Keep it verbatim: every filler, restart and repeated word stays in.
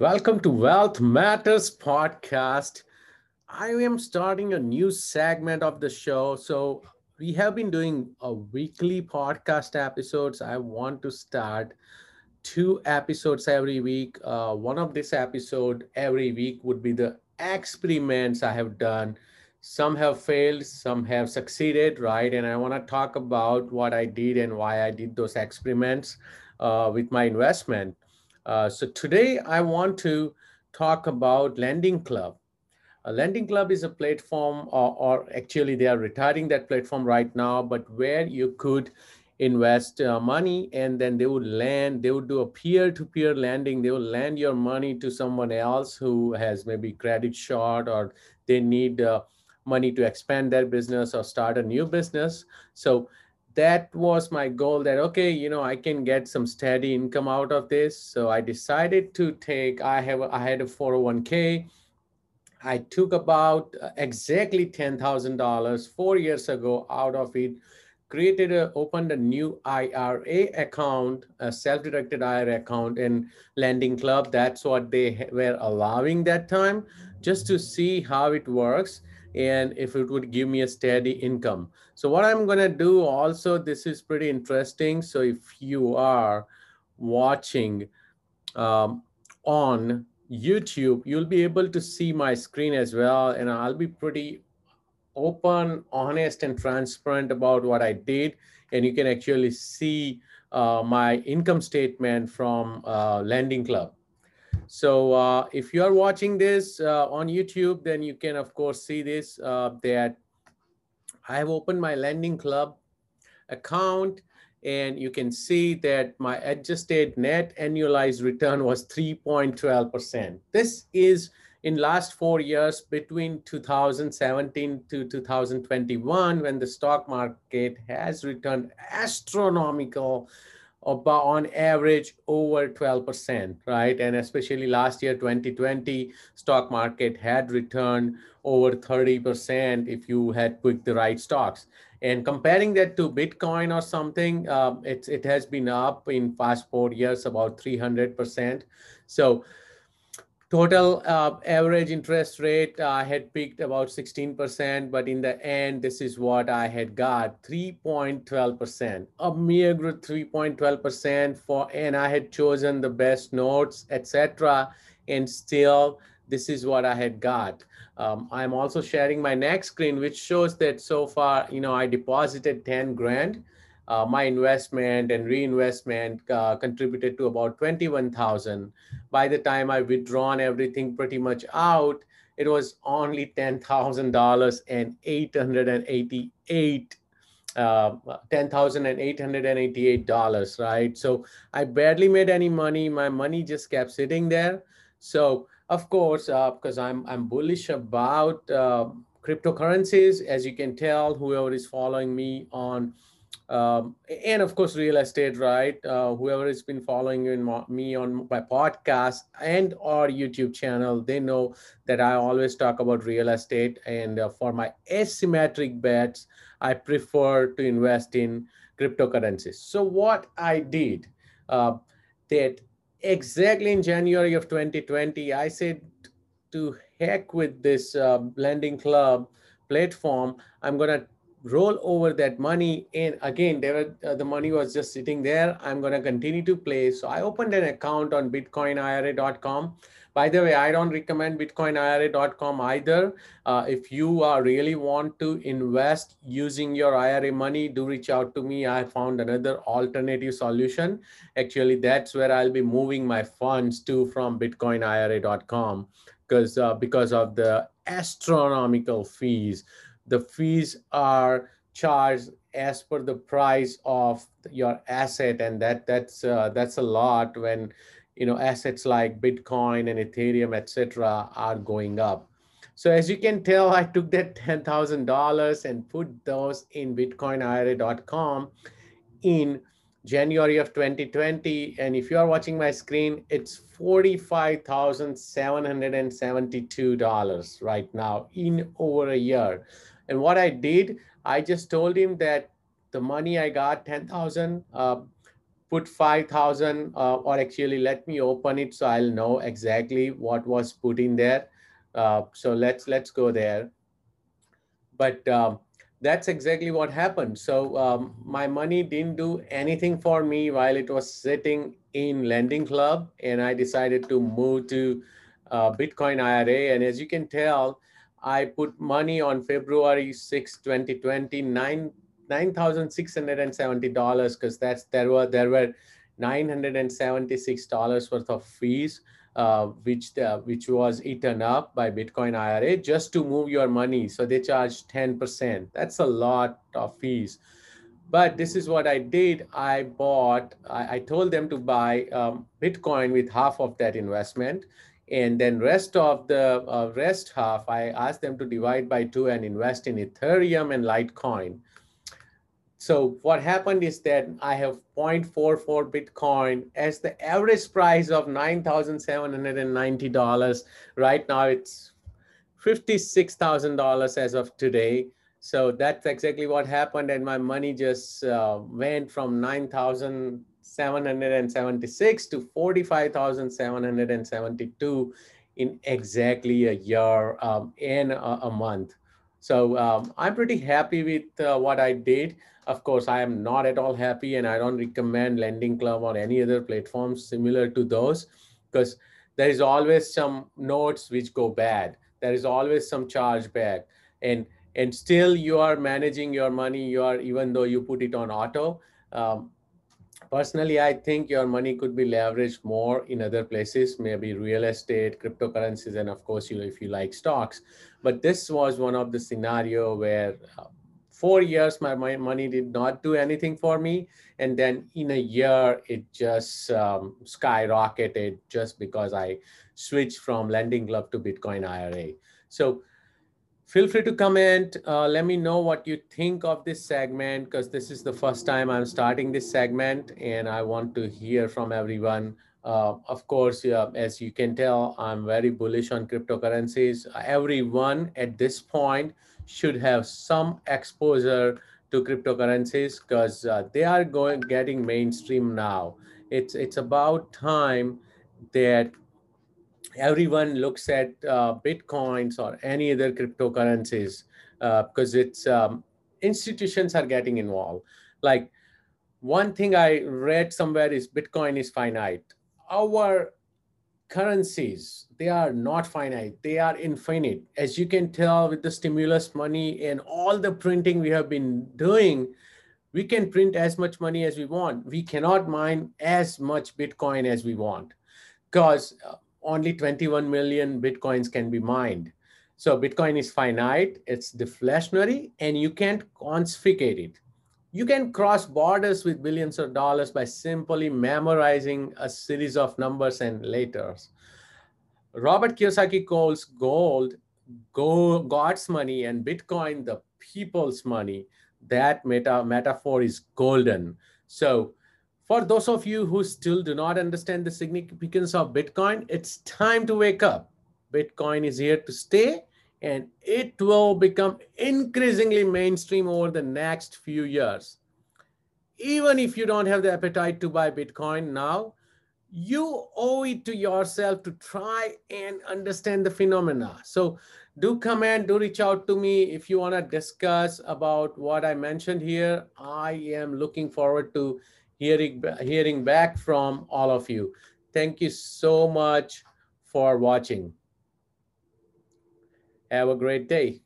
Welcome to Wealth Matters podcast. I am starting a new segment of the show. So we have been doing a weekly podcast episodes. I want to start two episodes every week. Uh, one of this episode every week would be the experiments I have done. Some have failed, some have succeeded, right? And I want to talk about what I did and why I did those experiments uh, with my investment. Uh, so today I want to talk about Lending Club. Uh, Lending Club is a platform, or, or actually they are retiring that platform right now, but where you could invest uh, money and then they would lend, they would do a peer-to-peer lending. They will lend your money to someone else who has maybe credit short or they need uh, money to expand their business or start a new business. So that was my goal that, okay, you know, I can get some steady income out of this. So I decided to take, I have, I had a four oh one k. I took about exactly ten thousand dollars four years ago out of it, created a, opened a new I R A account, a self-directed I R A account in Lending Club. That's what they were allowing that time, just to see how it works and if it would give me a steady income. So what I'm going to do also, this is pretty interesting. So if you are watching um, on YouTube, you'll be able to see my screen as well. And I'll be pretty open, honest, and transparent about what I did. And you can actually see uh, my income statement from uh, Lending Club. So uh, if you are watching this uh, on YouTube, then you can, of course, see this, uh, that I have opened my Lending Club account, and you can see that my adjusted net annualized return was three point one two percent. This is in last four years between two thousand seventeen to two thousand twenty-one, when the stock market has returned astronomical about on average over twelve percent, right? And especially last year, twenty twenty, stock market had returned over thirty percent if you had picked the right stocks. And comparing that to Bitcoin or something, um, it, it has been up in past four years, about three hundred percent. So total uh, average interest rate, I uh, had peaked about sixteen percent, but in the end, this is what I had got, three point one two percent, a mere three point one two percent for, and I had chosen the best notes, et cetera. And still, this is what I had got. Um, I'm also sharing my next screen, which shows that so far, you know, I deposited ten grand. Uh, my investment and reinvestment uh, contributed to about twenty-one thousand. By the time I withdrawn everything pretty much out, it was only ten thousand dollars and eight hundred eighty-eight, uh, ten thousand eight hundred eighty-eight dollars, right? So I barely made any money. My money just kept sitting there. So of course, uh, because I'm I'm bullish about uh, cryptocurrencies, as you can tell, whoever is following me on. Um, and of course, real estate, right? Uh, whoever has been following in my, me on my podcast and our YouTube channel, they know that I always talk about real estate. And uh, for my asymmetric bets, I prefer to invest in cryptocurrencies. So what I did, uh, that exactly in January of twenty twenty, I said, to heck with this uh, Lending Club platform, I'm going to roll over that money. And again, there were, uh, the money was just sitting there. I'm going to continue to play. So I opened an account on Bitcoin I R A dot com. By the way, I don't recommend Bitcoin I R A dot com either. Uh, if you uh, really want to invest using your I R A money, do reach out to me. I found another alternative solution. Actually, that's where I'll be moving my funds to from Bitcoin I R A dot com because uh, because of the astronomical fees. The fees are charged as per the price of your asset, and that that's uh, that's a lot when, you know, assets like Bitcoin and Ethereum, et cetera, are going up. So as you can tell, I took that ten thousand dollars and put those in Bitcoin I R A dot com in January of twenty twenty. And if you are watching my screen, it's forty-five thousand seven hundred seventy-two dollars right now in over a year. And what I did, I just told him that the money I got, ten thousand, uh, put five thousand uh, or actually let me open it so I'll know exactly what was put in there. Uh, so let's let's go there. But um, that's exactly what happened. So um, my money didn't do anything for me while it was sitting in Lending Club, and I decided to move to uh, Bitcoin I R A. And as you can tell, I put money on February sixth, twenty twenty, nine nine thousand six hundred and seventy dollars because that's there were there were nine hundred and seventy six dollars worth of fees, uh, which uh, which was eaten up by Bitcoin I R A just to move your money. So they charge ten percent. That's a lot of fees. But this is what I did. I bought. I, I told them to buy um, Bitcoin with half of that investment, and then rest of the uh, rest half I asked them to divide by two and invest in Ethereum and Litecoin. So what happened is that I have zero point four four Bitcoin as the average price of nine thousand seven hundred ninety dollars. Right now it's fifty-six thousand dollars as of today. So that's exactly what happened. And my money just uh, went from nine thousand seven hundred seventy-six to forty-five thousand seven hundred seventy-two in exactly a year um, and a, a month. So um, I'm pretty happy with uh, what I did. Of course, I am not at all happy, and I don't recommend Lending Club or any other platforms similar to those, because there is always some notes which go bad. There is always some chargeback, and and still you are managing your money. You are, even though you put it on auto. Um, Personally, I think your money could be leveraged more in other places, maybe real estate, cryptocurrencies, and of course, you know, if you like stocks. But this was one of the scenario where uh, four years my, my money did not do anything for me, and then in a year it just um, skyrocketed just because I switched from Lending Club to Bitcoin I R A. So feel free to comment. Uh, let me know what you think of this segment, because this is the first time I'm starting this segment and I want to hear from everyone. Uh, of course, yeah, as you can tell, I'm very bullish on cryptocurrencies. Everyone at this point should have some exposure to cryptocurrencies, because uh, they are going getting mainstream now. It's, it's about time that everyone looks at uh, Bitcoins or any other cryptocurrencies, uh, because it's um, institutions are getting involved. Like one thing I read somewhere is Bitcoin is finite. Our currencies, they are not finite. They are infinite. As you can tell with the stimulus money and all the printing we have been doing, we can print as much money as we want. We cannot mine as much Bitcoin as we want, because uh, only twenty-one million Bitcoins can be mined. So Bitcoin is finite, it's deflationary, and you can't confiscate it. You can cross borders with billions of dollars by simply memorizing a series of numbers and letters. Robert Kiyosaki calls gold God's money and Bitcoin the people's money. That meta metaphor is golden. So for those of you who still do not understand the significance of Bitcoin, it's time to wake up. Bitcoin is here to stay, and it will become increasingly mainstream over the next few years. Even if you don't have the appetite to buy Bitcoin now, you owe it to yourself to try and understand the phenomena. So do comment, do reach out to me if you want to discuss about what I mentioned here. I am looking forward to Hearing, hearing back from all of you. Thank you so much for watching. Have a great day.